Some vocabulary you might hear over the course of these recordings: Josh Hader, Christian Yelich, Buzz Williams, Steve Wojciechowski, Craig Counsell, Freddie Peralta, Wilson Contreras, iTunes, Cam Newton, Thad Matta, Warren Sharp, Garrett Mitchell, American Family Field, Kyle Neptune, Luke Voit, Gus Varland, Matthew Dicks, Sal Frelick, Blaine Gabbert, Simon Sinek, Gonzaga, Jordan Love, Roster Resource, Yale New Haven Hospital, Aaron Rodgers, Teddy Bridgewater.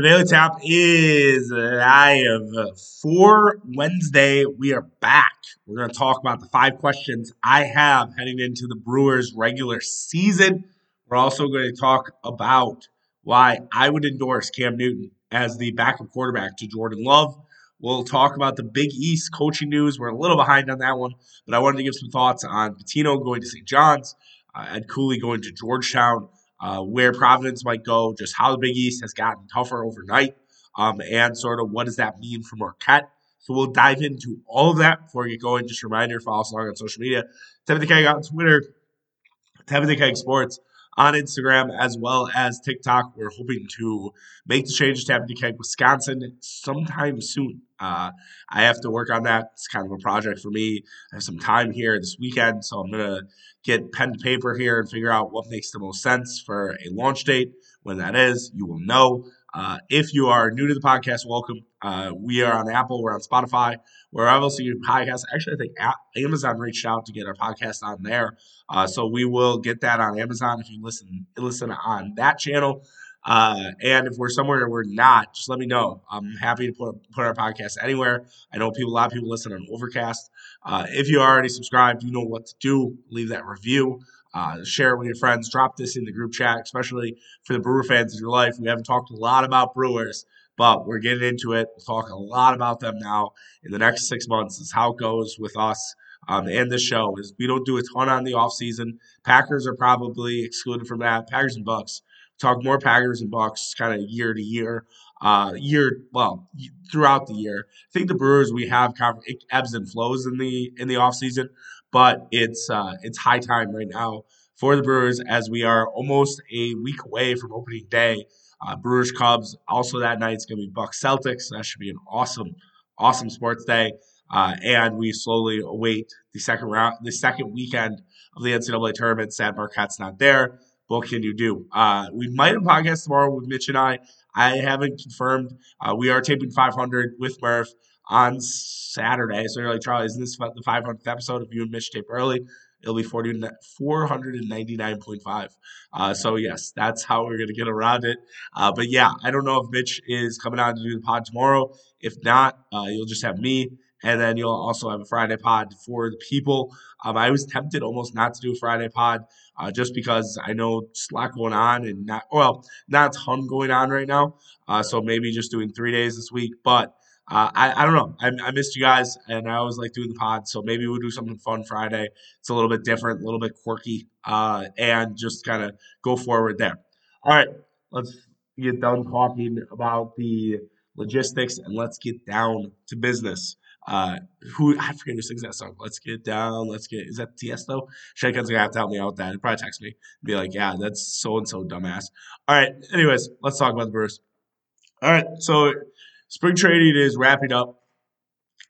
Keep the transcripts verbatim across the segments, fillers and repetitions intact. The Daily Tap is live for Wednesday. We are back. We're going to talk about the five questions I have heading into the Brewers regular season. We're also going to talk about why I would endorse Cam Newton as the backup quarterback to Jordan Love. We'll talk about the Big East coaching news. We're a little behind on that one, but I wanted to give some thoughts on Pitino going to Saint John's, uh, Ed Cooley going to Georgetown, uh, where Providence might go, just how the Big East has gotten tougher overnight, um, and sort of what does that mean for Marquette. So we'll dive into all of that before we get going. Just a reminder, follow us along on social media. Tappity Keg on Twitter, Tappity Keg Sports on Instagram, as well as TikTok. We're hoping to make the change to Tappity Keg Wisconsin sometime soon. Uh, I have to work on that. It's kind of a project for me. I have some time here this weekend, so I'm going to get pen to paper here and figure out what makes the most sense for a launch date. When that is, you will know. Uh, if you are new to the podcast, welcome. Uh, we are on Apple. We're on Spotify. We're obviously doing podcasts. Actually, I think Amazon reached out to get our podcast on there. Uh, so we will get that on Amazon if you listen listen on that channel. Uh, and if we're somewhere we're not, just let me know. I'm happy to put put our podcast anywhere. I know people, a lot of people listen on Overcast. Uh, if you are already subscribed, you know what to do. Leave that review. Uh, share it with your friends. Drop this in the group chat, especially for the Brewer fans in your life. We haven't talked a lot about Brewers, but we're getting into it. We'll talk a lot about them now in the next six months. Is how it goes with us. Um, and the show is we don't do a ton on the offseason. Packers are probably excluded from that. Packers and Bucks. Talk more Packers and Bucks kind of year to year, uh, year well throughout the year. I think the Brewers we have kind of ebbs and flows in the in the offseason, but it's uh, it's high time right now for the Brewers as we are almost a week away from opening day. Uh, Brewers Cubs also that night. It's gonna be Bucks Celtics. So that should be an awesome awesome sports day. Uh, and we slowly await the second round, the second weekend of the N C double A tournament. Sad Marquette's not there. What can you do? Uh, we might have a podcast tomorrow with Mitch and I. I haven't confirmed. Uh, we are taping five hundred with Murph on Saturday. So you're like, Charlie, isn't this the five hundredth episode? If you and Mitch tape early, it'll be four ninety-nine point five. Uh, so, yes, that's how we're going to get around it. Uh, but, yeah, I don't know if Mitch is coming on to do the pod tomorrow. If not, uh, you'll just have me. And then you'll also have a Friday pod for the people. Um, I was tempted almost not to do a Friday pod uh, just because I know it's a lot going on and not, well, not a ton going on right now. Uh, so maybe just doing three days this week. But uh, I, I don't know. I, I missed you guys, and I always like doing the pod. So maybe we'll do something fun Friday. It's a little bit different, a little bit quirky, uh, and just kind of go forward there. All right, let's get done talking about the logistics, and let's get down to business. Uh, who I forget who sings that song. Let's get down. Let's get. Is that Tiesto? Shaken's gonna have to help me out with that. He'll probably text me and be like, "Yeah, that's so and so dumbass." All right. Anyways, let's talk about the Brewers. All right. So spring training is wrapping up.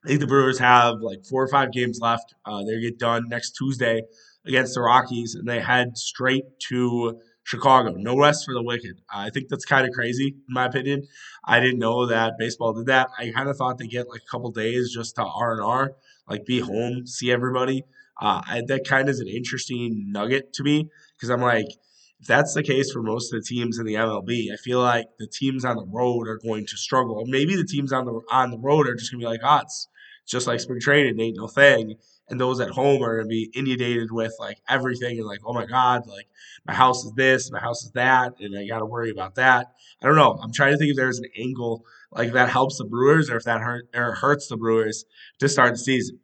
I think the Brewers have like four or five games left. Uh, they get done next Tuesday against the Rockies, and they head straight to Chicago. No rest for the wicked. I think that's kind of crazy, in my opinion. I didn't know that baseball did that. I kind of thought they get like a couple days just to R and R, like be home, see everybody. Uh, I, that kind of is an interesting nugget to me because I'm like, if that's the case for most of the teams in the M L B, I feel like the teams on the road are going to struggle. Maybe the teams on the on the road are just going to be like, oh, it's just like spring training, ain't no thing. And those at home are going to be inundated with, like, everything and, like, oh, my God, like, my house is this, my house is that, and I got to worry about that. I don't know. I'm trying to think if there's an angle, like, that helps the Brewers or if that hurt, or hurts the Brewers to start the season.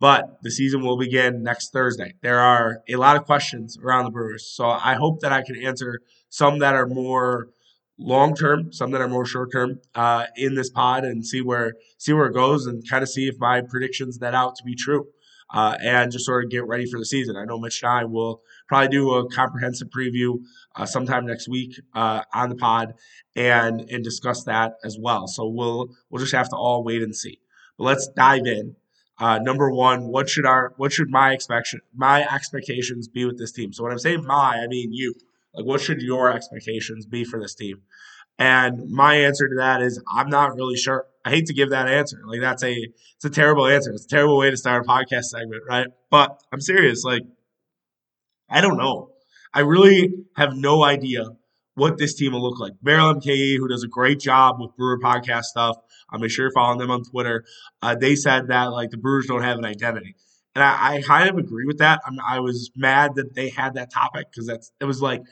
But the season will begin next Thursday. There are a lot of questions around the Brewers, so I hope that I can answer some that are more long-term, some that are more short-term uh, in this pod and see where see where it goes and kind of see if my predictions net out to be true. Uh, and just sort of get ready for the season. I know Mitch and I will probably do a comprehensive preview uh, sometime next week uh, on the pod and and discuss that as well. So we'll we'll just have to all wait and see. But let's dive in. Uh, number one, what should our what should my expect my expectations be with this team? So when I'm saying my, I mean you. Like, what should your expectations be for this team? And my answer to that is I'm not really sure. I hate to give that answer. Like, that's a it's a terrible answer. It's a terrible way to start a podcast segment, right? But I'm serious. Like, I don't know. I really have no idea what this team will look like. Merrill M K E, who does a great job with Brewer podcast stuff, I'm um, sure you're following them on Twitter, uh, they said that like the Brewers don't have an identity. And I, I kind of agree with that. I, mean, I was mad that they had that topic because that's it was like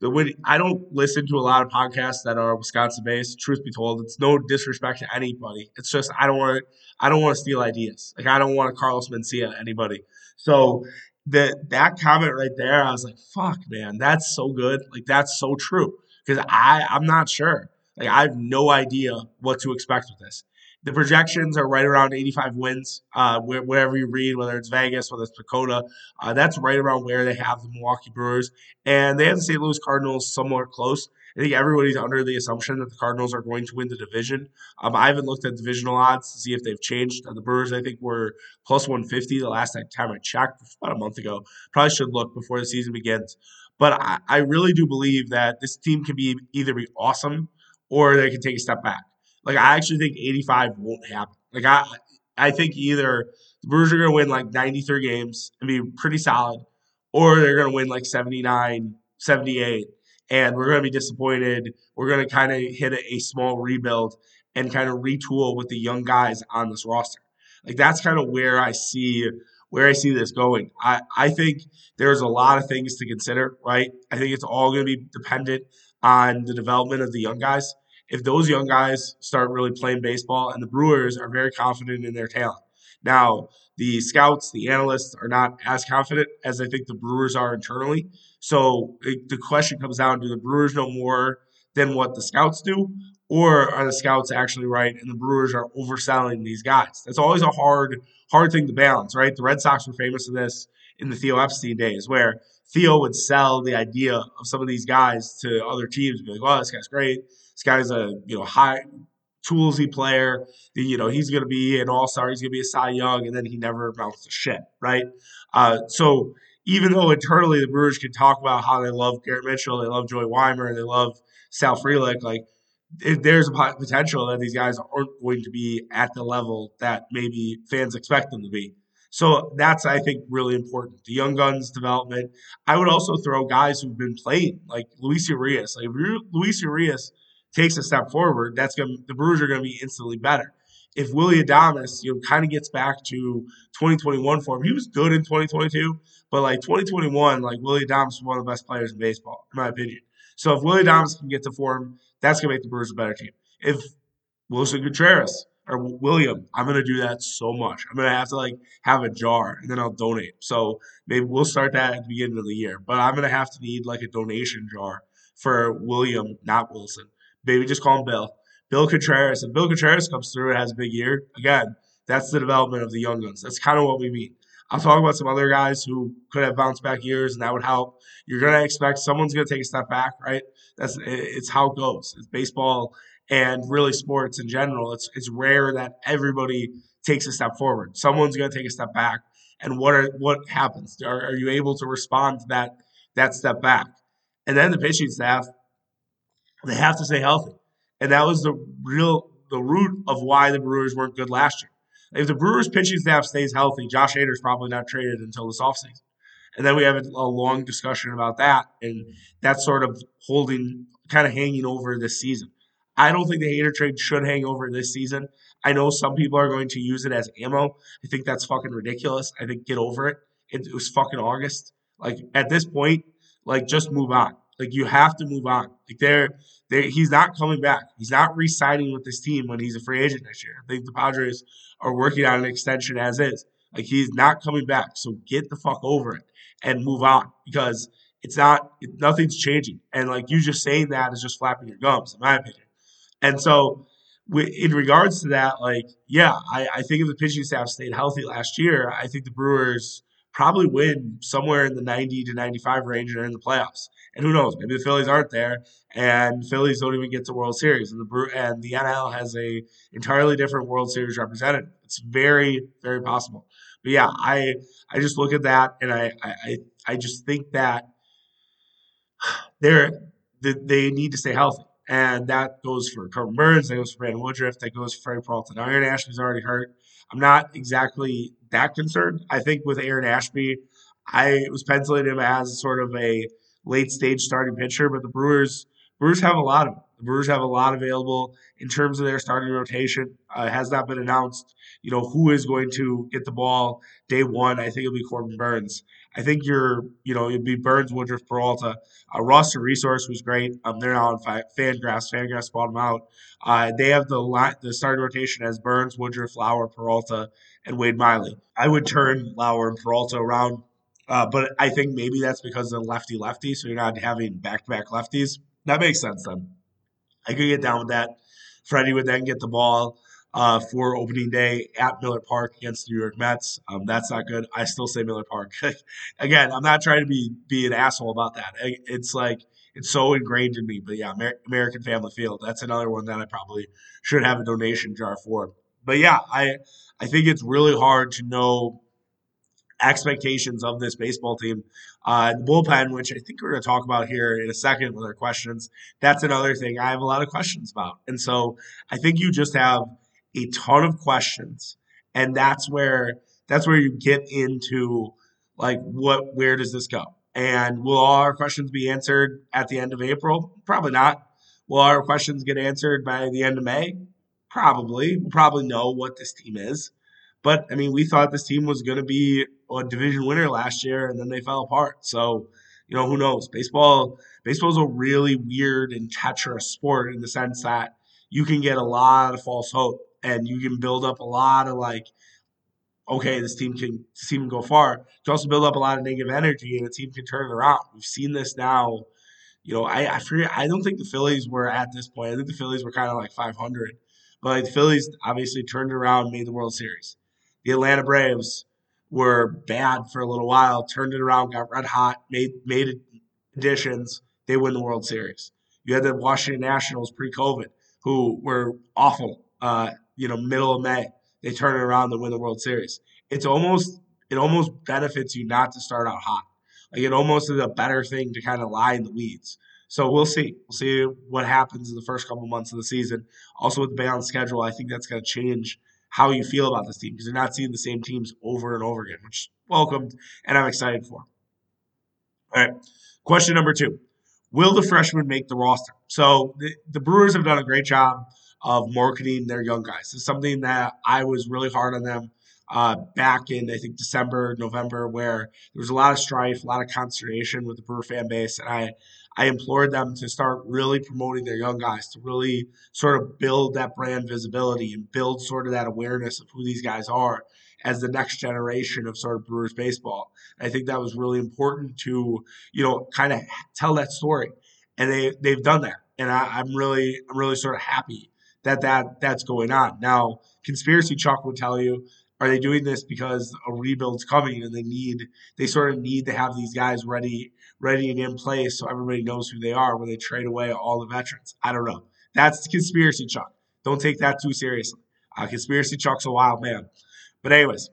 the win- I don't listen to a lot of podcasts that are Wisconsin-based. Truth be told, it's no disrespect to anybody. It's just I don't want I don't want to steal ideas. Like I don't want to Carlos Mencia anybody. So the that comment right there, I was like, fuck, man, that's so good. Like that's so true because I I'm not sure. Like I have no idea what to expect with this. The projections are right around eighty-five wins, uh, wh- wherever you read, whether it's Vegas, whether it's Dakota. Uh, that's right around where they have the Milwaukee Brewers. And they have the Saint Louis Cardinals somewhat close. I think everybody's under the assumption that the Cardinals are going to win the division. Um, I haven't looked at divisional odds to see if they've changed. Uh, the Brewers, I think, were plus one fifty the last time I checked, about a month ago. Probably should look before the season begins. But I, I really do believe that this team can be either be awesome or they can take a step back. Like, I actually think eighty-five won't happen. Like, I I think either the Brewers are going to win, like, ninety-three games and be pretty solid, or they're going to win, like, seventy-nine, seventy-eight, and we're going to be disappointed. We're going to kind of hit a, a small rebuild and kind of retool with the young guys on this roster. Like, that's kind of where I see where I see this going. I, I think there's a lot of things to consider, right? I think it's all going to be dependent on the development of the young guys. If those young guys start really playing baseball, and the Brewers are very confident in their talent. Now, the scouts, the analysts are not as confident as I think the Brewers are internally. So it, the question comes down, do the Brewers know more than what the scouts do? Or are the scouts actually right and the Brewers are overselling these guys? That's always a hard, hard thing to balance, right? The Red Sox were famous for this in the Theo Epstein days where Theo would sell the idea of some of these guys to other teams and be like, oh, this guy's great. This guy's a, you know, high toolsy player. You know, he's going to be an all-star. He's going to be a Cy Young. And then he never amounts to shit, right? Uh, so even though internally the Brewers can talk about how they love Garrett Mitchell, they love Joey Weimer, they love Sal Frelick, like there's a potential that these guys aren't going to be at the level that maybe fans expect them to be. So that's, I think, really important. The young guns development. I would also throw guys who've been playing, like Luis Urias. Like Luis Urias takes a step forward, that's gonna the Brewers are gonna be instantly better. If Willy Adames, you know, kind of gets back to twenty twenty-one form, he was good in twenty twenty-two, but like twenty twenty-one, like Willy Adames was one of the best players in baseball, in my opinion. So if Willy Adames can get to form, that's gonna make the Brewers a better team. If Wilson Contreras or William, I'm gonna do that so much. I'm gonna have to like have a jar and then I'll donate. So maybe we'll start that at the beginning of the year, but I'm gonna have to need like a donation jar for William, not Wilson. Baby, just call him Bill. Bill Contreras. If Bill Contreras comes through and has a big year, again, that's the development of the young guns. That's kind of what we mean. I'll talk about some other guys who could have bounced back years, and that would help. You're going to expect someone's going to take a step back, right? That's It's how it goes. It's baseball and really sports in general. It's it's rare that everybody takes a step forward. Someone's going to take a step back, and what are, what happens? Are, are you able to respond to that that step back? And then the pitching staff, they have to stay healthy. And that was the real the root of why the Brewers weren't good last year. If the Brewers pitching staff stays healthy, Josh Hader's probably not traded until this offseason. And then we have a, a long discussion about that, and that's sort of holding, kind of hanging over this season. I don't think the Hader trade should hang over this season. I know some people are going to use it as ammo. I think that's fucking ridiculous. I think get over it. It, it was fucking August. Like, at this point, like, just move on. Like, you have to move on. Like, they're, they're, he's not coming back. He's not re-signing with this team when he's a free agent next year. I think the Padres are working on an extension as is. Like, he's not coming back. So get the fuck over it and move on because it's not – nothing's changing. And, like, you just saying that is just flapping your gums, in my opinion. And so in regards to that, like, yeah, I, I think if the pitching staff stayed healthy last year, I think the Brewers probably win somewhere in the ninety to ninety-five range and in the playoffs. And who knows? Maybe the Phillies aren't there, and the Phillies don't even get to World Series. And the and the N L has a entirely different World Series representative. It's very, very possible. But yeah, I I just look at that, and I I, I just think that they're they, they need to stay healthy, and that goes for Corbin Burns, that goes for Brandon Woodruff, that goes for Freddie Peralta. Now Aaron Ashby's already hurt. I'm not exactly that concerned. I think with Aaron Ashby, I was penciling him as sort of a late stage starting pitcher, but the Brewers Brewers have a lot of the Brewers have a lot available in terms of their starting rotation. Uh, it has not been announced, you know, who is going to get the ball day one. I think it'll be Corbin Burns. I think you're, you know, it'd be Burns, Woodruff, Peralta. Uh, Roster Resource was great. Um, they're now on fi- FanGraphs. FanGraphs bought them out. Uh, they have the lot, the starting rotation as Burns, Woodruff, Lauer, Peralta, and Wade Miley. I would turn Lauer and Peralta around, uh, but I think maybe that's because they're lefty-lefty, so you're not having back-to-back lefties. That makes sense then. I could get down with that. Freddie would then get the ball uh, for opening day at Miller Park against the New York Mets. Um, that's not good. I still say Miller Park. Again, I'm not trying to be be an asshole about that. It's like it's so ingrained in me. But, yeah, Amer- American Family Field, that's another one that I probably should have a donation jar for. But, yeah, I, I think it's really hard to know expectations of this baseball team. Uh, the bullpen, which I think we're going to talk about here in a second with our questions, that's another thing I have a lot of questions about. And so I think you just have a ton of questions, and that's where that's where you get into, like, what where does this go? And will all our questions be answered at the end of April? Probably not. Will our questions get answered by the end of May? Probably. We'll probably know what this team is. But, I mean, we thought this team was going to be a division winner last year, and then they fell apart. So, you know, who knows? Baseball baseball is a really weird and treacherous sport in the sense that you can get a lot of false hope, and you can build up a lot of, like, okay, this team can this team can go far. You can also build up a lot of negative energy, and a team can turn it around. We've seen this now. You know, I I, forget, I don't think the Phillies were at this point. I think the Phillies were kind of like five hundred. But, like, the Phillies obviously turned around and made the World Series. The Atlanta Braves were bad for a little while, turned it around, got red hot, made made additions. They win the World Series. You had the Washington Nationals pre-COVID, who were awful. Uh, you know, middle of May, they turn it around to win the World Series. It's almost it almost benefits you not to start out hot. Like, it almost is a better thing to kind of lie in the weeds. So we'll see. We'll see what happens in the first couple months of the season. Also with the balanced schedule, I think that's going to change how you feel about this team, because you're not seeing the same teams over and over again, which is welcomed, and I'm excited for. All right, question number two. Will the freshmen make the roster? So the, the Brewers have done a great job of marketing their young guys. It's something that I was really hard on them uh, back in, I think, December, November, where there was a lot of strife, a lot of consternation with the Brewer fan base, and I I implored them to start really promoting their young guys, to really sort of build that brand visibility and build sort of that awareness of who these guys are as the next generation of sort of Brewers baseball. And I think that was really important to, you know, kind of tell that story. And they, they've done that. And I, I'm really, I'm really sort of happy that, that that's going on. Now, Conspiracy Chuck would tell you, are they doing this because a rebuild's coming and they need they sort of need to have these guys ready ready and in place so everybody knows who they are when they trade away all the veterans? I don't know. That's Conspiracy Chuck. Don't take that too seriously. Uh, Conspiracy Chuck's a wild man. But anyways,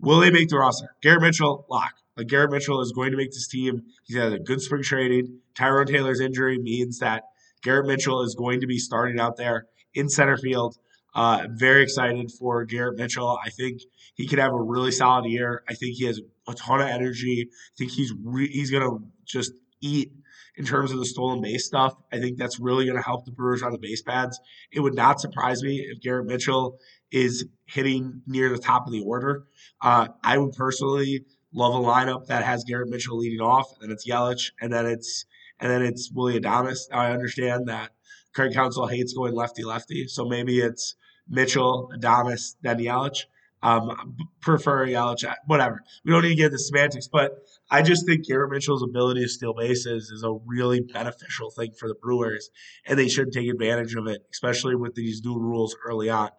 will they make the roster? Garrett Mitchell, lock. Like, Garrett Mitchell is going to make this team. He's had a good spring training. Tyrone Taylor's injury means that Garrett Mitchell is going to be starting out there in center field. Uh, I'm very excited for Garrett Mitchell. I think he could have a really solid year. I think he has a ton of energy. I think he's re- he's going to just eat in terms of the stolen base stuff. I think that's really going to help the Brewers on the base pads. It would not surprise me if Garrett Mitchell is hitting near the top of the order. Uh, I would personally love a lineup that has Garrett Mitchell leading off, and then it's Yelich, and then it's and then it's Willy Adames. Now, I understand that Craig Counsell hates going lefty-lefty, so maybe it's Mitchell, Adames, then Yelich. Um, prefer Yelich, whatever. We don't need to get into semantics, but I just think Garrett Mitchell's ability to steal bases is a really beneficial thing for the Brewers, and they should take advantage of it, especially with these new rules early on.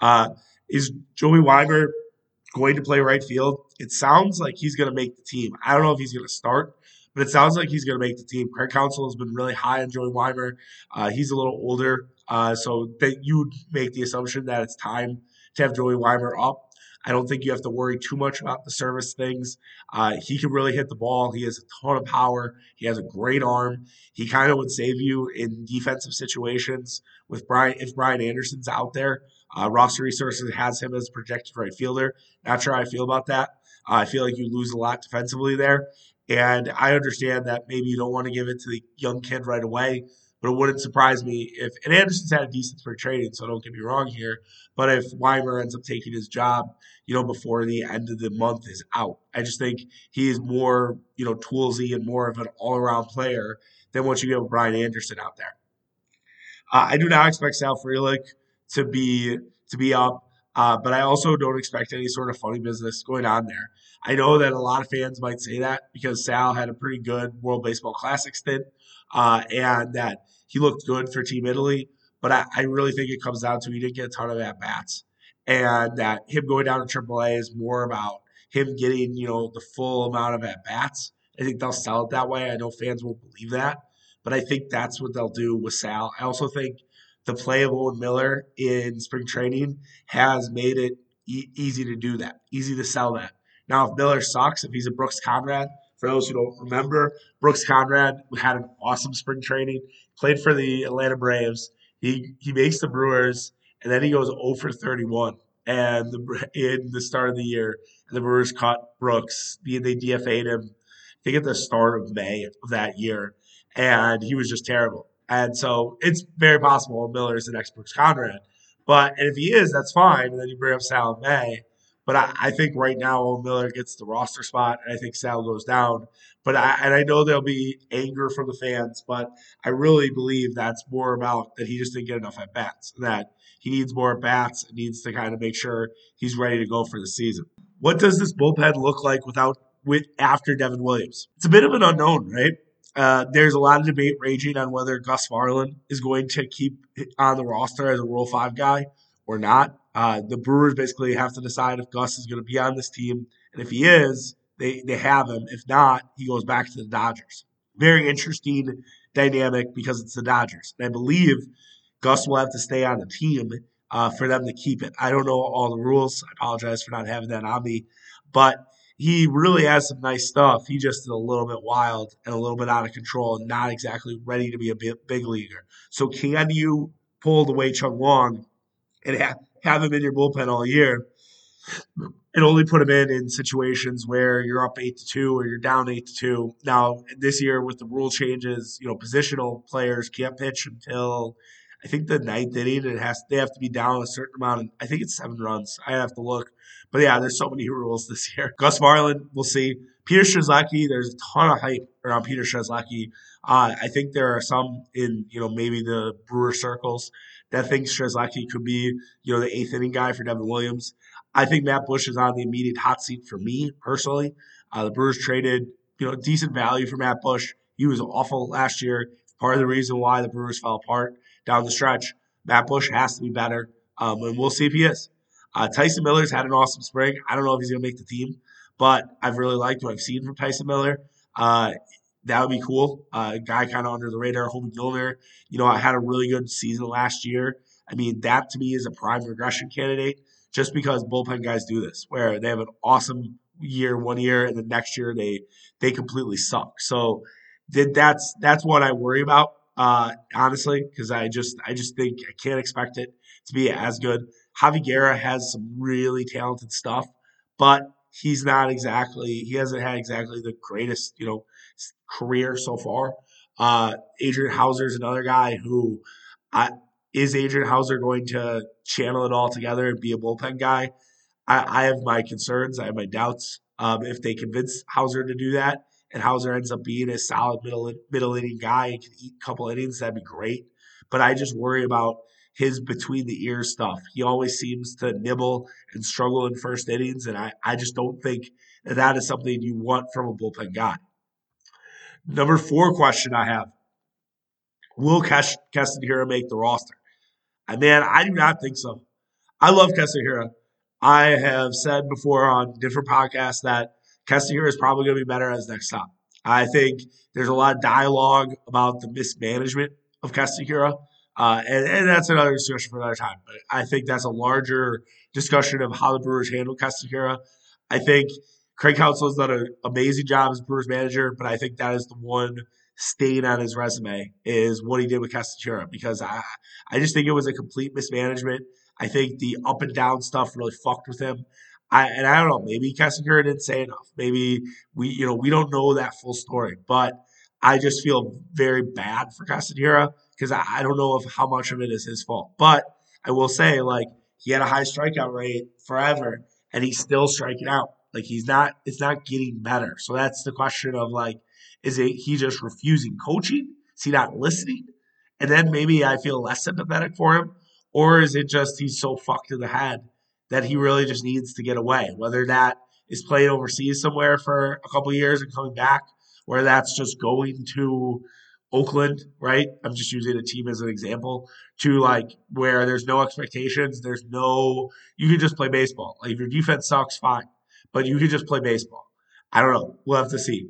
Uh, is Joey Weimer going to play right field? It sounds like he's going to make the team. I don't know if he's going to start, but it sounds like he's going to make the team. Craig Counsell has been really high on Joey Weimer. Uh, he's a little older, uh, so that you make the assumption that it's time to have Joey Weimer up. I don't think you have to worry too much about the service things. Uh, he can really hit the ball. He has a ton of power. He has a great arm. He kind of would save you in defensive situations with Brian if Brian Anderson's out there. Uh, Roster Resources has him as projected right fielder. Not sure how I feel about that. Uh, I feel like you lose a lot defensively there. And I understand that maybe you don't want to give it to the young kid right away, but it wouldn't surprise me if, and Anderson's had a decent spring training, so don't get me wrong here, but if Weimer ends up taking his job, you know, before the end of the month is out. I just think he is more, you know, toolsy and more of an all-around player than what you get with Brian Anderson out there. Uh, I do not expect Sal Frelick to be to be up, uh, but I also don't expect any sort of funny business going on there. I know that a lot of fans might say that because Sal had a pretty good World Baseball Classic stint uh, and that he looked good for Team Italy, but I, I really think it comes down to he didn't get a ton of at-bats, and that him going down to triple A is more about him getting, you know, the full amount of at-bats. I think they'll sell it that way. I know fans won't believe that, but I think that's what they'll do with Sal. I also think the play of Owen Miller in spring training has made it e- easy to do that, easy to sell that. Now, if Miller sucks, if he's a Brooks Conrad, for those who don't remember, Brooks Conrad had an awesome spring training, played for the Atlanta Braves. He he makes the Brewers, and then he goes oh for thirty-one and the, in the start of the year. And the Brewers caught Brooks. They D F A'd him, I think, at the start of May of that year, and he was just terrible. And so it's very possible Miller is the next Brooks Conrad. But and if he is, that's fine. And then you bring up Sal in May. But I, I think right now, Owen Miller gets the roster spot, and I think Sal goes down. But I, and I know there'll be anger from the fans, but I really believe that's more about that he just didn't get enough at bats, that he needs more at bats, and needs to kind of make sure he's ready to go for the season. What does this bullpen look like without with after Devin Williams? It's a bit of an unknown, right? Uh, there's a lot of debate raging on whether Gus Varland is going to keep on the roster as a Rule five guy or not. Uh, the Brewers basically have to decide if Gus is going to be on this team. And if he is, they, they have him. If not, he goes back to the Dodgers. Very interesting dynamic because it's the Dodgers. And I believe Gus will have to stay on the team uh, for them to keep it. I don't know all the rules. I apologize for not having that on me. But he really has some nice stuff. He just is a little bit wild and a little bit out of control and not exactly ready to be a big, big leaguer. So can you pull the way Chung Wong and have – have him in your bullpen all year, and only put him in in situations where you're up eight to two or you're down eight to two. Now, this year with the rule changes, you know, positional players can't pitch until I think the ninth inning. It has they have to be down a certain amount. Of, I think it's seven runs. I have to look, but yeah, there's so many rules this year. Gus Varland, we'll see. Peter Strzelecki, there's a ton of hype around Peter Strzelecki. Uh, I think there are some in, you know, maybe the Brewer circles that thinks Strzelecki could be, you know, the eighth inning guy for Devin Williams. I think Matt Bush is on the immediate hot seat for me personally. Uh, the Brewers traded, you know, decent value for Matt Bush. He was awful last year. Part of the reason why the Brewers fell apart down the stretch. Matt Bush has to be better, um, and we'll see if he is. Uh, Tyson Miller's had an awesome spring. I don't know if he's going to make the team, but I've really liked what I've seen from Tyson Miller. Uh, That would be cool. Uh, guy kind of under the radar, Holman Gilner. You know, I had a really good season last year. I mean, that to me is a prime regression candidate just because bullpen guys do this, where they have an awesome year one year and the next year they they completely suck. So that's that's what I worry about, uh, honestly, because I just I just think I can't expect it to be as good. Javi Guerra has some really talented stuff, but he's not exactly – he hasn't had exactly the greatest, you know, career so far. Uh, Adrian Hauser is another guy who uh, – is Adrian Hauser going to channel it all together and be a bullpen guy? I, I have my concerns. I have my doubts. Um, if they convince Hauser to do that and Hauser ends up being a solid middle, middle inning guy and can eat a couple innings, that'd be great. But I just worry about – his between-the-ears stuff. He always seems to nibble and struggle in first innings, and I, I just don't think that that is something you want from a bullpen guy. Number four question I have, will Kes- Keston Hiura make the roster? And man, I do not think so. I love Keston Hiura. I have said before on different podcasts that Keston Hiura is probably going to be better as next stop. I think there's a lot of dialogue about the mismanagement of Keston Hiura. Uh, and, and that's another discussion for another time. But I think that's a larger discussion of how the Brewers handle Keston Hiura. I think Craig Counsell has done an amazing job as Brewers manager, but I think that is the one stain on his resume is what he did with Keston Hiura because I, I just think it was a complete mismanagement. I think the up and down stuff really fucked with him. I, and I don't know, maybe Keston Hiura didn't say enough. Maybe we, you know, we don't know that full story, but I just feel very bad for Keston Hiura. because I, I don't know if how much of it is his fault. But I will say, like, he had a high strikeout rate forever, and he's still striking out. Like, he's not – it's not getting better. So that's the question of, like, is it he just refusing coaching? Is he not listening? And then maybe I feel less sympathetic for him. Or is it just he's so fucked in the head that he really just needs to get away, whether that is playing overseas somewhere for a couple of years and coming back, or that's just going to Oakland, right? I'm just using a team as an example, to like where there's no expectations, there's no – you can just play baseball. Like if your defense sucks, fine, but you can just play baseball. I don't know. We'll have to see.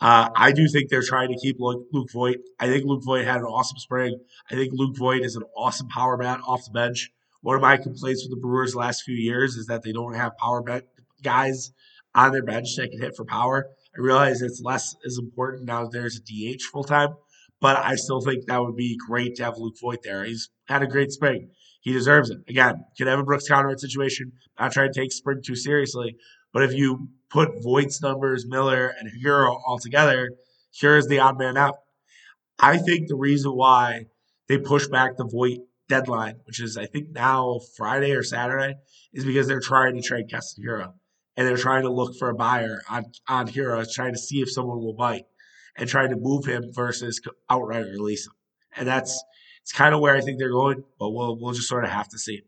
Uh, I do think they're trying to keep Luke, Luke Voit. I think Luke Voit had an awesome spring. I think Luke Voit is an awesome power bat off the bench. One of my complaints with the Brewers the last few years is that they don't have power bat guys on their bench that can hit for power. I realize it's less as important now that there's a D H full time, but I still think that would be great to have Luke Voit there. He's had a great spring. He deserves it. Again, could have a Brooks Conrad situation. Not trying to take spring too seriously, but if you put Voit's numbers, Miller, and Hiura all together, Hiura's the odd man out. I think the reason why they push back the Voit deadline, which is I think now Friday or Saturday, is because they're trying to trade Keston Hiura. And they're trying to look for a buyer on, on Hiura, trying to see if someone will bite, and trying to move him versus outright release him. And that's it's kind of where I think they're going, but we'll we'll just sort of have to see.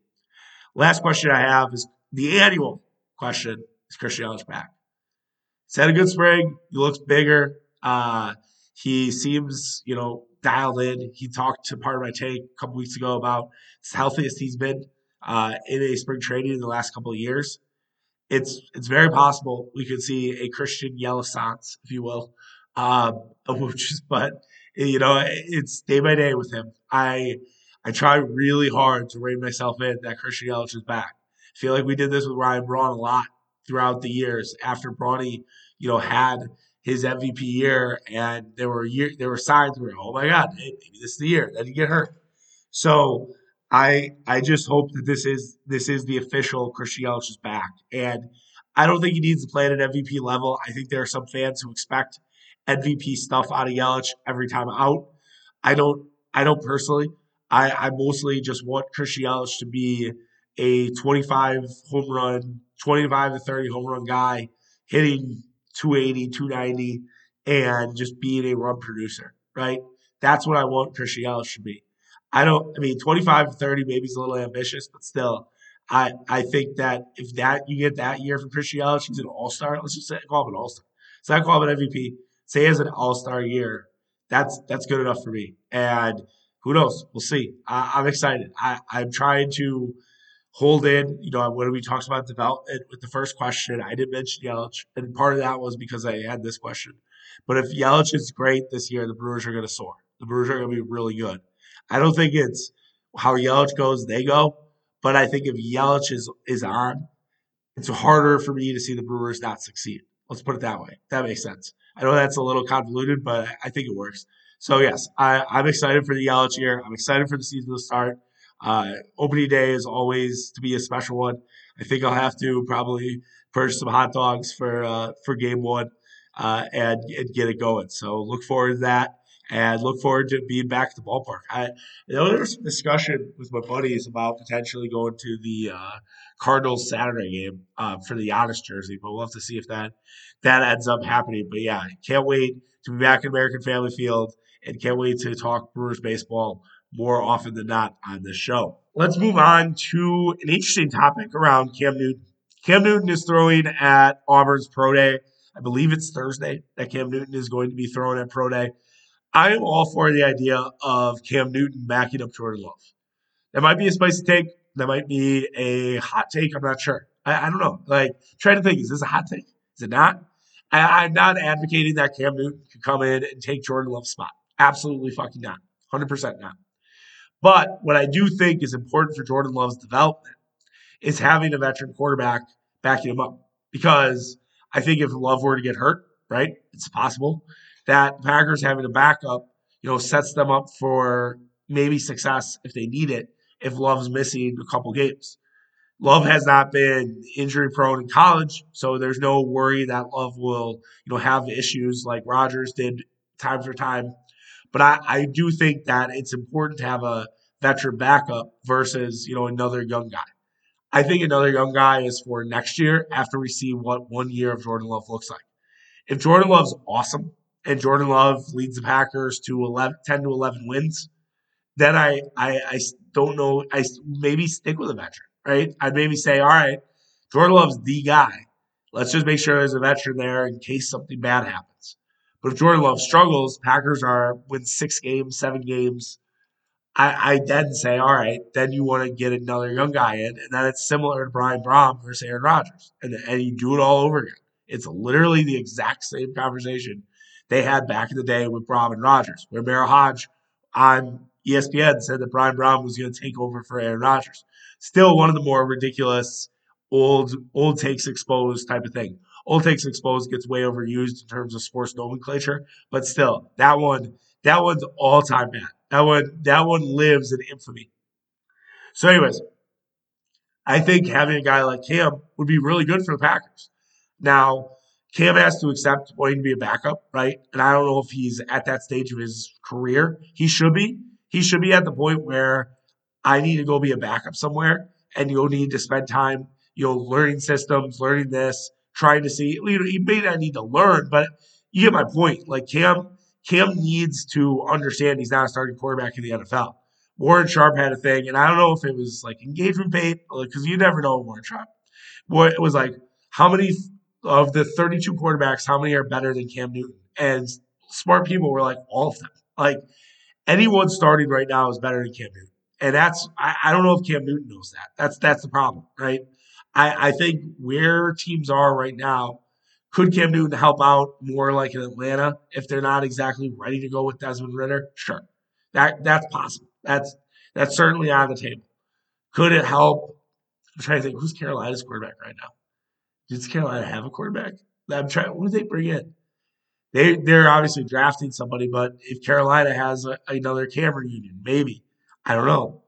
Last question I have is the annual question. Is Christian Yelich back? He's had a good spring. He looks bigger. Uh, he seems, you know, dialed in. He talked to Part of My Take a couple weeks ago about the healthiest he's been uh, in a spring training in the last couple of years. It's it's very possible we could see a Christian Yelich-sance, if you will, um, which is, but you know, it's day by day with him. I I try really hard to rein myself in that Christian Yelich is back. I feel like we did this with Ryan Braun a lot throughout the years after Brawny, you know, had his M V P year, and there were year, there were signs where, oh my God, hey, maybe this is the year. Then he get hurt. So I I just hope that this is this is the official Christian Yelich is back. And I don't think he needs to play at an M V P level. I think there are some fans who expect M V P stuff out of Yelich every time out. I don't I don't personally. I, I mostly just want Christian Yelich to be a twenty-five home run, twenty-five to thirty home run guy, hitting two eighty, two ninety, and just being a run producer, right? That's what I want Christian Yelich to be. I don't, I mean, twenty-five to thirty maybe is a little ambitious, but still, I, I think that if that you get that year from Christian Yelich, he's an all-star. Let's just say, call him an all-star. So I call him an M V P. Say he has an all-star year. That's, that's good enough for me. And who knows? We'll see. I, I'm excited. I, I'm trying to hold in, you know, when we talked about development with the first question, I did mention Yelich, and part of that was because I had this question. But if Yelich is great this year, the Brewers are going to soar. The Brewers are going to be really good. I don't think it's how Yelich goes, they go, but I think if Yelich is, is on, it's harder for me to see the Brewers not succeed. Let's put it that way. That makes sense. I know that's a little convoluted, but I think it works. So, yes, I, I'm excited for the Yelich year. I'm excited for the season to start. Uh, opening day is always to be a special one. I think I'll have to probably purchase some hot dogs for uh, for game one uh, and, and get it going. So look forward to that, and look forward to being back at the ballpark. I, there was some discussion with my buddies about potentially going to the uh, Cardinals Saturday game uh, for the Giannis jersey, but we'll have to see if that that ends up happening. But yeah, can't wait to be back at American Family Field, and can't wait to talk Brewers baseball more often than not on this show. Let's move on to an interesting topic around Cam Newton. Cam Newton is throwing at Auburn's Pro Day. I believe it's Thursday that Cam Newton is going to be throwing at Pro Day. I am all for the idea of Cam Newton backing up Jordan Love. That might be a spicy take. That might be a hot take. I'm not sure. I, I don't know. Like, try to think, is this a hot take? Is it not? I, I'm not advocating that Cam Newton could come in and take Jordan Love's spot. Absolutely fucking not. one hundred percent not. But what I do think is important for Jordan Love's development is having a veteran quarterback backing him up. Because I think if Love were to get hurt, right, it's possible that Packers having a backup, you know, sets them up for maybe success if they need it, if Love's missing a couple games. Love has not been injury prone in college, so there's no worry that Love will, you know, have issues like Rodgers did time for time. But I, I do think that it's important to have a veteran backup versus, you know, another young guy. I think another young guy is for next year after we see what one year of Jordan Love looks like. If Jordan Love's awesome and Jordan Love leads the Packers to eleven, ten to eleven wins, then I, I, I don't know. I maybe stick with a veteran, right? I'd maybe say, all right, Jordan Love's the guy. Let's just make sure there's a veteran there in case something bad happens. But if Jordan Love struggles, Packers are win six games, seven games. I, I then say, all right, then you want to get another young guy in, and then it's similar to Brian Brohm versus Aaron Rodgers, and, and you do it all over again. It's literally the exact same conversation they had back in the day with Brohm and Rodgers, where Merrill Hodge on E S P N said that Brian Brohm was going to take over for Aaron Rodgers. Still one of the more ridiculous old old takes exposed type of thing. Old takes exposed gets way overused in terms of sports nomenclature, but still, that one, that one's all-time bad. That one, that one lives in infamy. So anyways, I think having a guy like Cam would be really good for the Packers. Now, Cam has to accept wanting to be a backup, right? And I don't know if he's at that stage of his career. He should be. He should be at the point where I need to go be a backup somewhere, and you'll need to spend time, you know, learning systems, learning this, trying to see. You know, he may not need to learn, but you get my point. Like Cam. Cam needs to understand he's not a starting quarterback in the N F L. Warren Sharp had a thing, and I don't know if it was like engagement bait, because you never know Warren Sharp. Boy, it was like, how many of the thirty-two quarterbacks, how many are better than Cam Newton? And smart people were like, all of them. Like, anyone starting right now is better than Cam Newton. And that's, I, I don't know if Cam Newton knows that. That's that's the problem, right? I, I think where teams are right now, could Cam Newton help out more like in Atlanta if they're not exactly ready to go with Desmond Ridder? Sure. That that's possible. That's that's certainly on the table. Could it help? I'm trying to think, who's Carolina's quarterback right now? Does Carolina have a quarterback? I'm trying, what do they bring in? They they're obviously drafting somebody, but if Carolina has a, another Cameron Union, maybe. I don't know.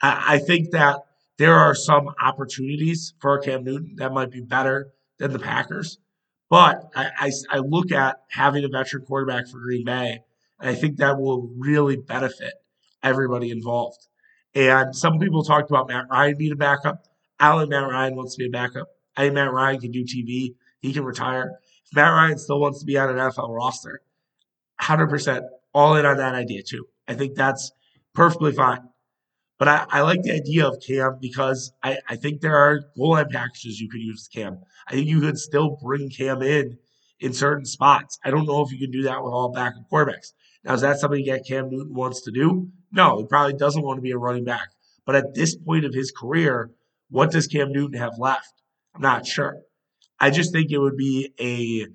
I, I think that there are some opportunities for Cam Newton that might be better than the Packers. But I, I, I look at having a veteran quarterback for Green Bay, and I think that will really benefit everybody involved. And some people talked about Matt Ryan being a backup. I don't think Matt Ryan wants to be a backup. I think Matt Ryan can do T V. He can retire. If Matt Ryan still wants to be on an N F L roster, one hundred percent all in on that idea too. I think that's perfectly fine. But I, I like the idea of Cam because I, I think there are goal line packages you could use with Cam. I think you could still bring Cam in in certain spots. I don't know if you can do that with all backup quarterbacks. Now, is that something that Cam Newton wants to do? No, he probably doesn't want to be a running back. But at this point of his career, what does Cam Newton have left? I'm not sure. I just think it would be a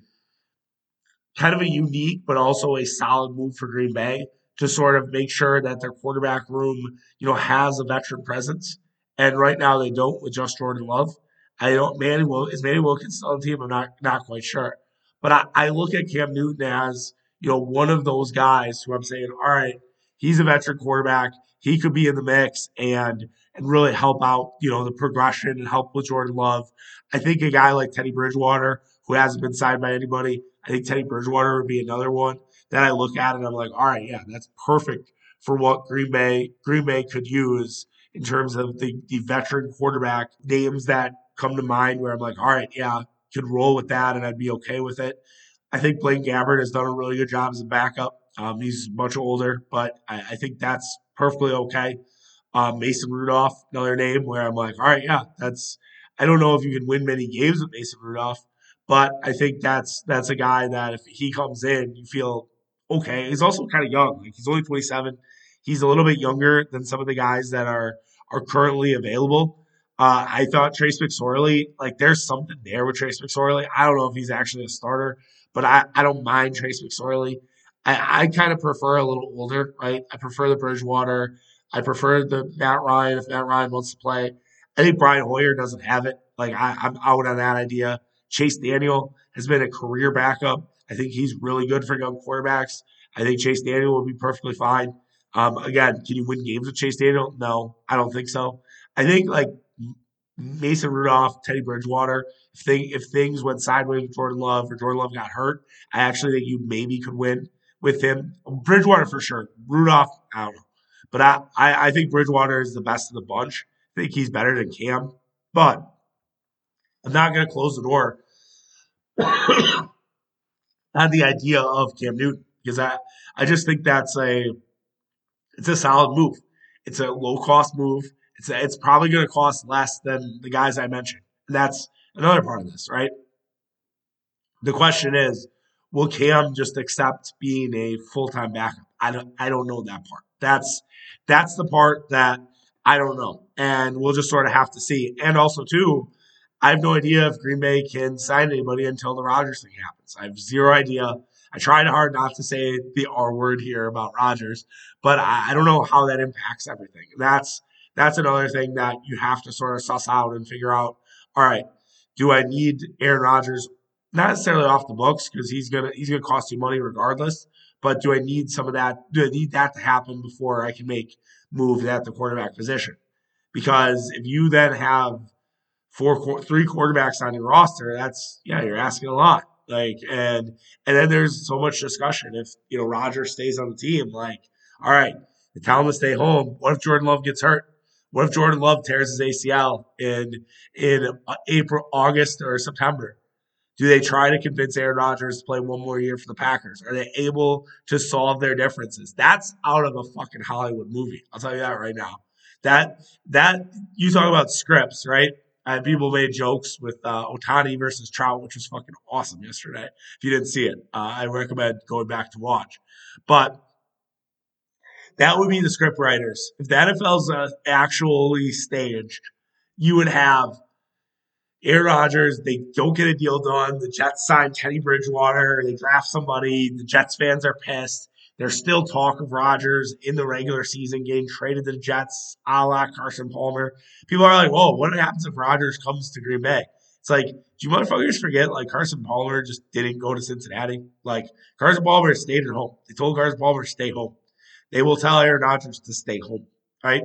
kind of a unique but also a solid move for Green Bay to sort of make sure that their quarterback room, you know, has a veteran presence. And right now they don't with just Jordan Love. I don't, Manny Wil, is Manny Wilkins still on the team? I'm not, not quite sure. But I, I look at Cam Newton as, you know, one of those guys who I'm saying, all right, he's a veteran quarterback. He could be in the mix and, and really help out, you know, the progression and help with Jordan Love. I think a guy like Teddy Bridgewater, who hasn't been signed by anybody, I think Teddy Bridgewater would be another one. Then I look at it and I'm like, all right, yeah, that's perfect for what Green Bay Green Bay could use in terms of the, the veteran quarterback names that come to mind where I'm like, all right, yeah, could roll with that and I'd be okay with it. I think Blaine Gabbert has done a really good job as a backup. Um, he's much older, but I, I think that's perfectly okay. Um, Mason Rudolph, another name where I'm like, all right, yeah, that's – I don't know if you can win many games with Mason Rudolph, but I think that's that's a guy that if he comes in, you feel – okay, he's also kind of young. Like he's only twenty-seven. He's a little bit younger than some of the guys that are are currently available. Uh, I thought Trace McSorley, like there's something there with Trace McSorley. I don't know if he's actually a starter, but I, I don't mind Trace McSorley. I, I kind of prefer a little older, right? I prefer the Bridgewater. I prefer the Matt Ryan if Matt Ryan wants to play. I think Brian Hoyer doesn't have it. Like I, I'm out on that idea. Chase Daniel has been a career backup. I think he's really good for young quarterbacks. I think Chase Daniel will be perfectly fine. Um, again, can you win games with Chase Daniel? No, I don't think so. I think like Mason Rudolph, Teddy Bridgewater, if, they, if things went sideways with Jordan Love or Jordan Love got hurt, I actually think you maybe could win with him. Bridgewater for sure. Rudolph, I don't know. But I, I, I think Bridgewater is the best of the bunch. I think he's better than Cam. But I'm not going to close the door on the idea of Cam Newton because I, I just think that's a it's a solid move. It's a low-cost move. It's a, it's probably going to cost less than the guys I mentioned. And that's another part of this, right? The question is, will Cam just accept being a full-time backup? I don't I don't know that part. That's that's the part that I don't know. And we'll just sort of have to see. And also, too, I have no idea if Green Bay can sign anybody until the Rodgers thing happens. I have zero idea. I tried hard not to say the R word here about Rodgers, but I, I don't know how that impacts everything. And that's that's another thing that you have to sort of suss out and figure out, all right, do I need Aaron Rodgers? Not necessarily off the books because he's gonna he's gonna cost you money regardless. But do I need some of that? Do I need that to happen before I can make moves at the quarterback position? Because if you then have four, three quarterbacks on your roster, that's yeah, you're asking a lot. Like and and then there's so much discussion if you know Rodgers stays on the team. Like, all right, they tell him to stay home. What if Jordan Love gets hurt? What if Jordan Love tears his A C L in in April, August, or September? Do they try to convince Aaron Rodgers to play one more year for the Packers? Are they able to solve their differences? That's out of a fucking Hollywood movie. I'll tell you that right now. That that you talk about scripts, right? And people made jokes with uh, Otani versus Trout, which was fucking awesome yesterday. If you didn't see it, uh, I recommend going back to watch. But that would be the script writers. If the N F L's uh, actually staged, you would have Aaron Rodgers, they don't get a deal done. The Jets sign Teddy Bridgewater. They draft somebody. The Jets fans are pissed. There's still talk of Rodgers in the regular season getting traded to the Jets, a la Carson Palmer. People are like, whoa, what happens if Rodgers comes to Green Bay? It's like, do you motherfuckers forget, like, Carson Palmer just didn't go to Cincinnati? Like, Carson Palmer stayed at home. They told Carson Palmer to stay home. They will tell Aaron Rodgers to stay home, right?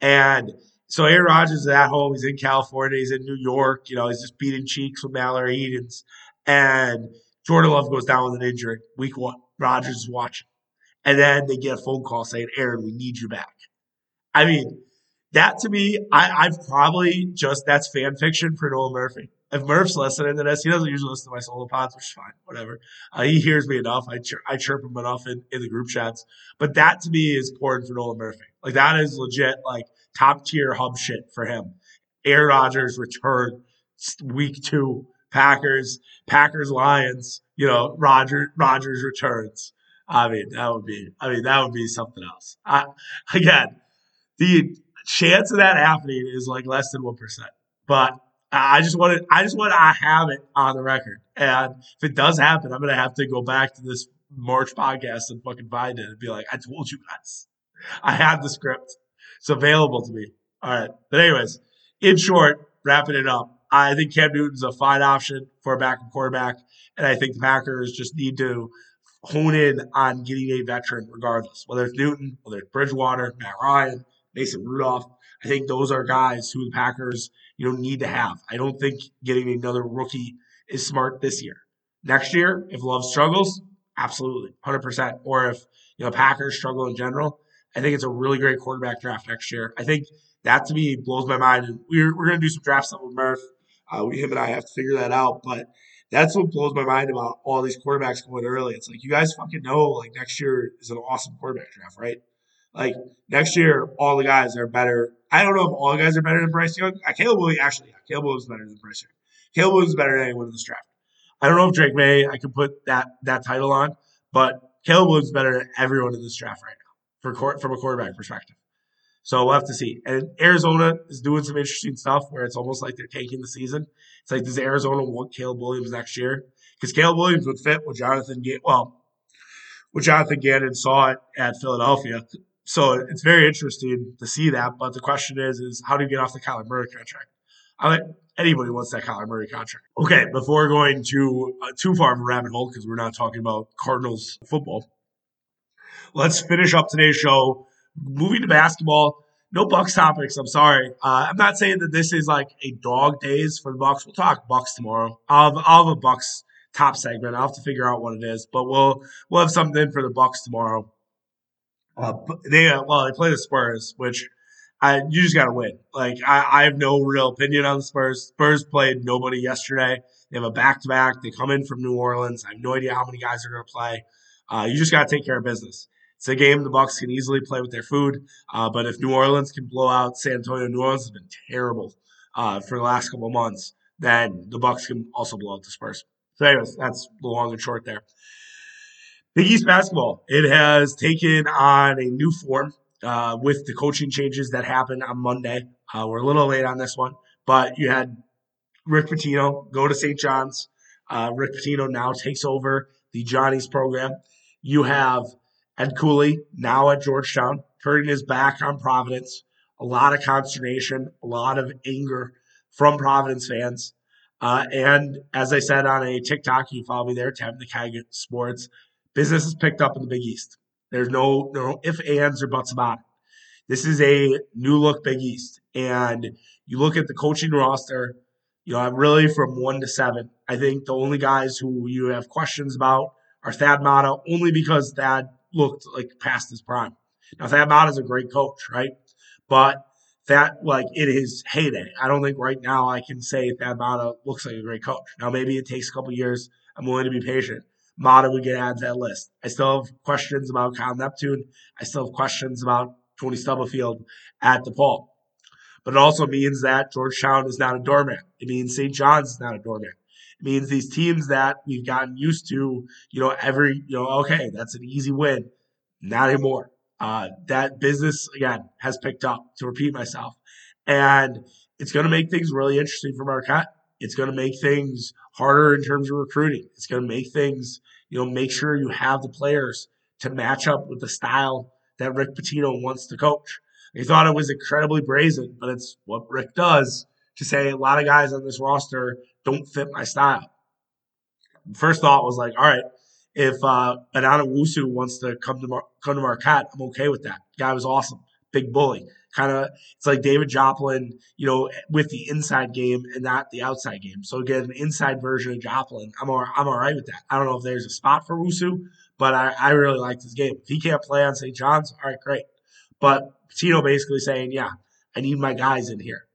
And so Aaron Rodgers is at home. He's in California. He's in New York. You know, he's just beating cheeks with Mallory Edens. And Jordan Love goes down with an injury. Week one, Rodgers is watching. And then they get a phone call saying, Aaron, we need you back. I mean, that to me, I, I've probably just, that's fan fiction for Nolan Murphy. If Murph's listening to this, he doesn't usually listen to my solo pods, which is fine, whatever. Uh, he hears me enough. I chirp, I chirp him enough in, in the group chats. But that to me is important for Nolan Murphy. Like, that is legit, like, top tier hub shit for him. Aaron Rodgers return week two. Packers, Packers, Lions. You know, Roger, Rodgers returns. I mean, that would be. I mean, that would be something else. I, again, the chance of that happening is like less than one percent. But I just want to. I just want to have it on the record. And if it does happen, I'm gonna have to go back to this March podcast and fucking find it and be like, I told you guys. I have the script. It's available to me. All right. But anyways, in short, wrapping it up, I think Cam Newton's a fine option for a backup quarterback, and I think the Packers just need to hone in on getting a veteran regardless, whether it's Newton, whether it's Bridgewater, Matt Ryan, Mason Rudolph. I think those are guys who the Packers, you know, need to have. I don't think getting another rookie is smart this year. Next year, if Love struggles, absolutely, one hundred percent. Or if, you know, Packers struggle in general, I think it's a really great quarterback draft next year. I think that, to me, blows my mind. And we're we're going to do some draft stuff with Murph. Uh, we, him and I have to figure that out. But that's what blows my mind about all these quarterbacks going early. It's like, you guys fucking know, like, next year is an awesome quarterback draft, right? Like, next year, all the guys are better. I don't know if all the guys are better than Bryce Young. Uh, Caleb Williams, actually, yeah, Caleb Williams is better than Bryce Young. Caleb Williams is better than anyone in this draft. I don't know if Drake May, I can put that that title on, but Caleb Williams is better than everyone in this draft right now. For court, from a quarterback perspective. So we'll have to see. And Arizona is doing some interesting stuff where it's almost like they're tanking the season. It's like, does Arizona want Caleb Williams next year? Because Caleb Williams would fit with Jonathan Gannon. Well, with Jonathan Gannon saw it at Philadelphia. So it's very interesting to see that. But the question is, is how do you get off the Kyler Murray contract? I mean, anybody wants that Kyler Murray contract. Okay, before going too, uh, too far of a rabbit hole, because we're not talking about Cardinals football, let's finish up today's show. Moving to basketball, no Bucks topics. I'm sorry. Uh, I'm not saying that this is like a dog days for the Bucks. We'll talk Bucks tomorrow. I'll have, I'll have a Bucks top segment. I'll have to figure out what it is, but we'll we'll have something for the Bucks tomorrow. Uh, they uh, well, they play the Spurs, which I you just got to win. Like I, I have no real opinion on the Spurs. Spurs played nobody yesterday. They have a back-to-back. They come in from New Orleans. I have no idea how many guys are going to play. Uh, you just got to take care of business. It's a game the Bucks can easily play with their food. Uh, but if New Orleans can blow out San Antonio, New Orleans has been terrible uh, for the last couple of months, then the Bucks can also blow out the Spurs. So anyways, that's the long and short there. Big East basketball, it has taken on a new form uh, with the coaching changes that happened on Monday. Uh, we're a little late on this one, but you had Rick Pitino go to Saint John's. Uh, Rick Pitino now takes over the Johnnies program. You have Ed Cooley now at Georgetown, turning his back on Providence. A lot of consternation, a lot of anger from Providence fans. Uh, and as I said on a TikTok, you follow me there, Tappity Keg Sports, business is picked up in the Big East. There's no, no ifs, ands, or buts about it. This is a new look Big East. And you look at the coaching roster, you know, I'm really from one to seven. I think the only guys who you have questions about are Thad Matta, only because Thad looked like past his prime. Now, Thad Matta is a great coach, right? But that, like, it is heyday. I don't think right now I can say Thad Matta looks like a great coach. Now, maybe it takes a couple years. I'm willing to be patient. Matta would get added to that list. I still have questions about Kyle Neptune. I still have questions about Tony Stubblefield at DePaul. But it also means that Georgetown is not a doormat. It means Saint John's is not a doormat. It means these teams that we've gotten used to, you know, every, you know, okay, that's an easy win. Not anymore. Uh, that business, again, has picked up, to repeat myself. And it's going to make things really interesting for Marquette. It's going to make things harder in terms of recruiting. It's going to make things, you know, make sure you have the players to match up with the style that Rick Pitino wants to coach. They thought it was incredibly brazen, but it's what Rick does to say a lot of guys on this roster don't fit my style. First thought was like, all right, if uh, Adana Wusu wants to come to Mar- come to Marquette, I'm okay with that. The guy was awesome, big bully. Kind of, it's like David Joplin, you know, with the inside game and not the outside game. So again, an inside version of Joplin. I'm all, I'm all right with that. I don't know if there's a spot for Wusu, but I, I really liked his game. If he can't play on Saint John's, all right, great. But Pitino basically saying, yeah, I need my guys in here.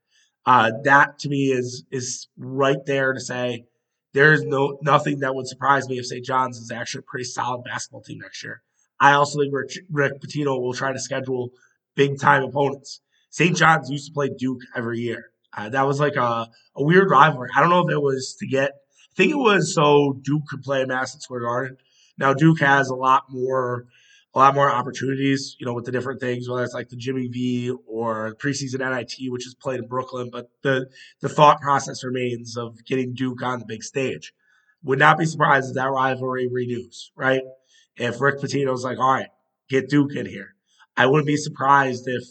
Uh, that to me is is right there to say there is no nothing that would surprise me if Saint John's is actually a pretty solid basketball team next year. I also think Rick, Rick Pitino will try to schedule big-time opponents. Saint John's used to play Duke every year. Uh, that was like a, a weird rivalry. I don't know if it was to get – I think it was so Duke could play in Madison Square Garden. Now Duke has a lot more – a lot more opportunities, you know, with the different things, whether it's like the Jimmy V or preseason N I T, which is played in Brooklyn. But the the thought process remains of getting Duke on the big stage. Would not be surprised if that rivalry renews, right? If Rick Pitino's like, all right, get Duke in here. I wouldn't be surprised if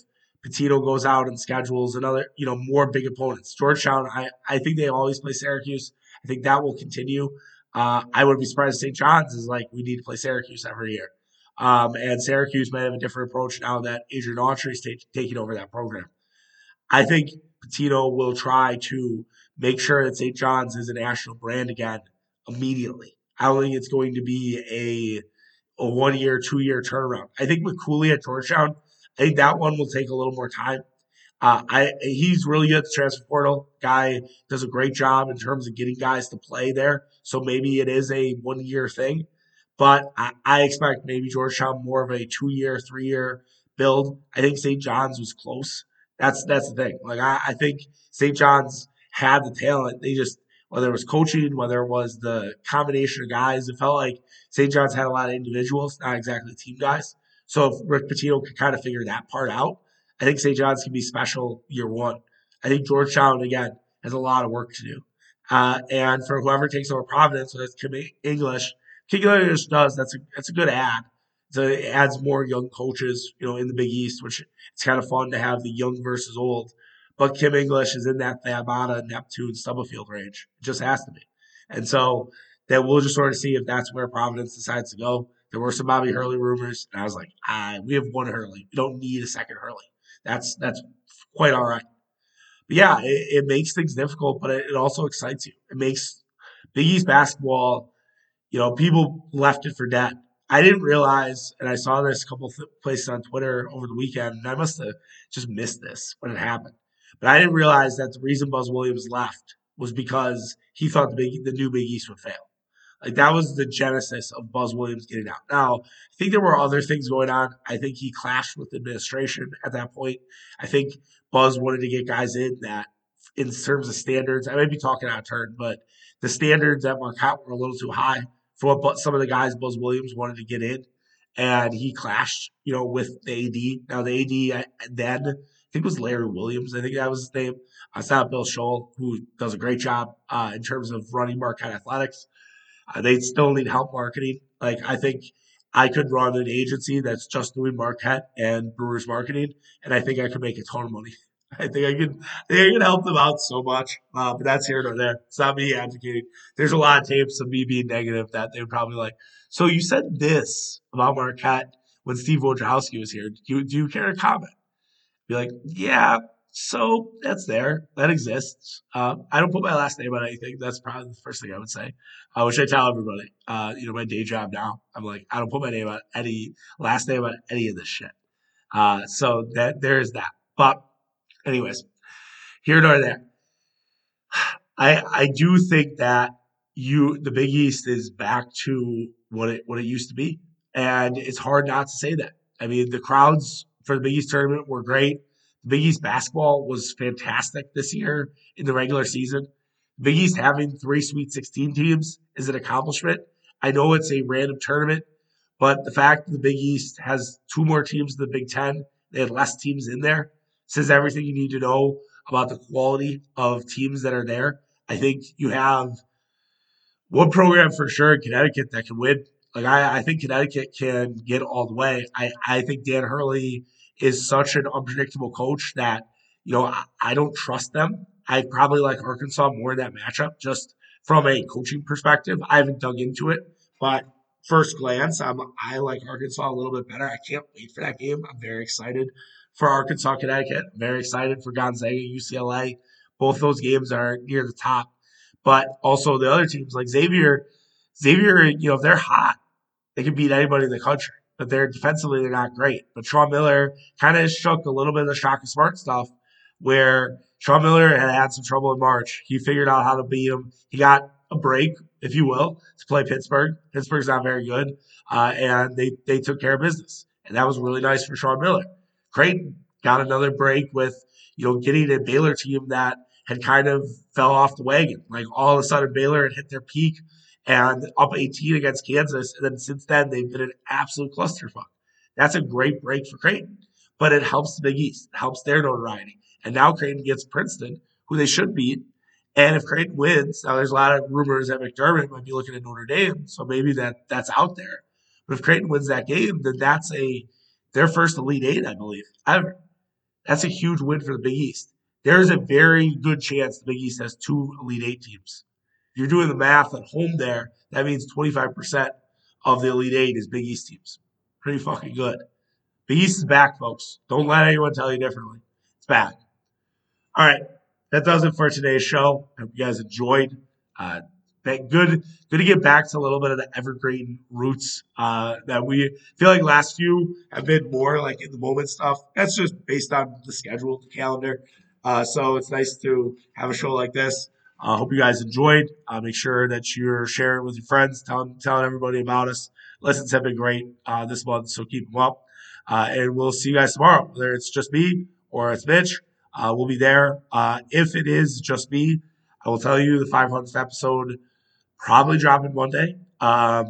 Pitino goes out and schedules another, you know, more big opponents. Georgetown, I, I think they always play Syracuse. I think that will continue. Uh, I wouldn't be surprised if Saint John's is like, we need to play Syracuse every year. Um, and Syracuse may have a different approach now that Adrian Hauser is t- taking over that program. I think Pitino will try to make sure that Saint John's is a national brand again immediately. I don't think it's going to be a, a one-year, two-year turnaround. I think with Cooley at Georgetown, I think that one will take a little more time. Uh, I he's really good at the transfer portal. Guy does a great job in terms of getting guys to play there. So maybe it is a one-year thing. But I, I expect maybe Georgetown more of a two-year, three-year build. I think Saint John's was close. That's that's the thing. Like I, I think Saint John's had the talent. They just, whether it was coaching, whether it was the combination of guys, it felt like Saint John's had a lot of individuals, not exactly team guys. So if Rick Pitino could kind of figure that part out, I think Saint John's can be special year one. I think Georgetown, again, has a lot of work to do. Uh, and for whoever takes over Providence, whether it's Kim English, Kegler just does. That's a that's a good ad. So it adds more young coaches, you know, in the Big East, which it's kind of fun to have the young versus old. But Kim English is in that Thad Matta, Neptune, Stubblefield range. It just has to be. And so then we'll just sort of see if that's where Providence decides to go. There were some Bobby Hurley rumors, and I was like, ah, we have one Hurley. We don't need a second Hurley. That's that's quite all right. But yeah, it, it makes things difficult, but it, it also excites you. It makes Big East basketball you know, people left it for dead. I didn't realize, and I saw this a couple of th- places on Twitter over the weekend, and I must have just missed this when it happened. But I didn't realize that the reason Buzz Williams left was because he thought the, big, the new Big East would fail. Like, that was the genesis of Buzz Williams getting out. Now, I think there were other things going on. I think he clashed with the administration at that point. I think Buzz wanted to get guys in that, in terms of standards, I may be talking out of turn, but the standards at Marquette were a little too high for what some of the guys Buzz Williams wanted to get in. And he clashed, you know, with the A D. Now, the A D then, I think it was Larry Williams, I think that was his name. I saw Bill Scholl, who does a great job uh, in terms of running Marquette athletics. Uh, they still need help marketing. Like, I think I could run an agency that's just doing Marquette and Brewers marketing, and I think I could make a ton of money. I think I could, I think I could help them out so much. Uh, but that's here nor there. It's not me advocating. There's a lot of tapes of me being negative that they would probably like, so you said this about Marquette when Steve Wojciechowski was here. Do you, do you care to comment? Be like, yeah, so that's there. That exists. Uh, I don't put my last name on anything. That's probably the first thing I would say, uh, which I tell everybody. Uh, you know, my day job now, I'm like, I don't put my name on any last name on any of this shit. Uh, so that there is that. But anyways, here nor there. I I do think that you the Big East is back to what it what it used to be, and it's hard not to say that. I mean, the crowds for the Big East tournament were great. The Big East basketball was fantastic this year in the regular season. The Big East having three Sweet sixteen teams is an accomplishment. I know it's a random tournament, but the fact that the Big East has two more teams than the Big Ten, they had less teams in there, says everything you need to know about the quality of teams that are there. I think you have one program for sure in Connecticut that can win. Like, I, I think Connecticut can get all the way. I, I think Dan Hurley is such an unpredictable coach that, you know, I, I don't trust them. I probably like Arkansas more in that matchup just from a coaching perspective. I haven't dug into it, but first glance, I'm, I like Arkansas a little bit better. I can't wait for that game. I'm very excited for Arkansas, Connecticut. I'm very excited for Gonzaga, U C L A. Both those games are near the top. But also the other teams like Xavier, Xavier, you know, if they're hot, they can beat anybody in the country. But they're defensively, they're not great. But Sean Miller kind of shook a little bit of the shock and smart stuff where Sean Miller had had some trouble in March. He figured out how to beat him. He got a break, if you will, to play Pittsburgh. Pittsburgh's not very good. Uh, and they, they took care of business. And that was really nice for Sean Miller. Creighton got another break with, you know, getting a Baylor team that had kind of fell off the wagon. Like, all of a sudden Baylor had hit their peak and up eighteen against Kansas. And then since then, they've been an absolute clusterfuck. That's a great break for Creighton, but it helps the Big East. It helps their notoriety. And now Creighton gets Princeton, who they should beat. And if Creighton wins, now there's a lot of rumors that McDermott might be looking at Notre Dame. So maybe that that's out there. But if Creighton wins that game, then that's a, their first Elite Eight, I believe, ever. That's a huge win for the Big East. There's a very good chance the Big East has two Elite Eight teams. If you're doing the math at home there, that means twenty-five percent of the Elite Eight is Big East teams. Pretty fucking good. Big East is back, folks. Don't let anyone tell you differently. It's back. All right. That does it for today's show. I hope you guys enjoyed. Uh, Good, good to get back to a little bit of the evergreen roots uh, that we feel like last few have been more like in the moment stuff. That's just based on the schedule, the calendar. Uh, so it's nice to have a show like this. I uh, hope you guys enjoyed. Uh, make sure that you're sharing with your friends, telling, telling everybody about us. Lessons have been great uh, this month, so keep them up. Uh, and we'll see you guys tomorrow, whether it's just me or it's Mitch. Uh, we'll be there. Uh, if it is just me, I will tell you the five hundredth episode probably dropping Monday, um,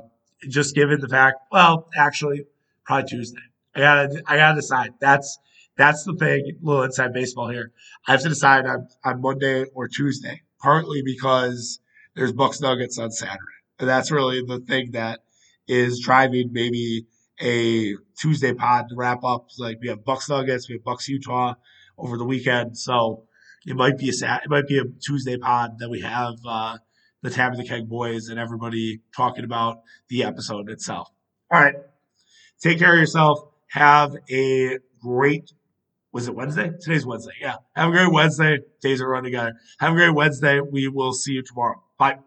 just given the fact. Well, actually, probably Tuesday. I gotta, I gotta decide. That's that's the thing. A little inside baseball here. I have to decide on, on Monday or Tuesday, partly because there's Bucks Nuggets on Saturday, and that's really the thing that is driving maybe a Tuesday pod to wrap up. Like, we have Bucks Nuggets, we have Bucks Utah over the weekend, so it might be a Sat, it might be a Tuesday pod that we have. Uh, the Tappity Keg boys and everybody talking about the episode itself. All right. Take care of yourself. Have a great, was it Wednesday? Today's Wednesday. Yeah. Have a great Wednesday. Days are running together. Have a great Wednesday. We will see you tomorrow. Bye.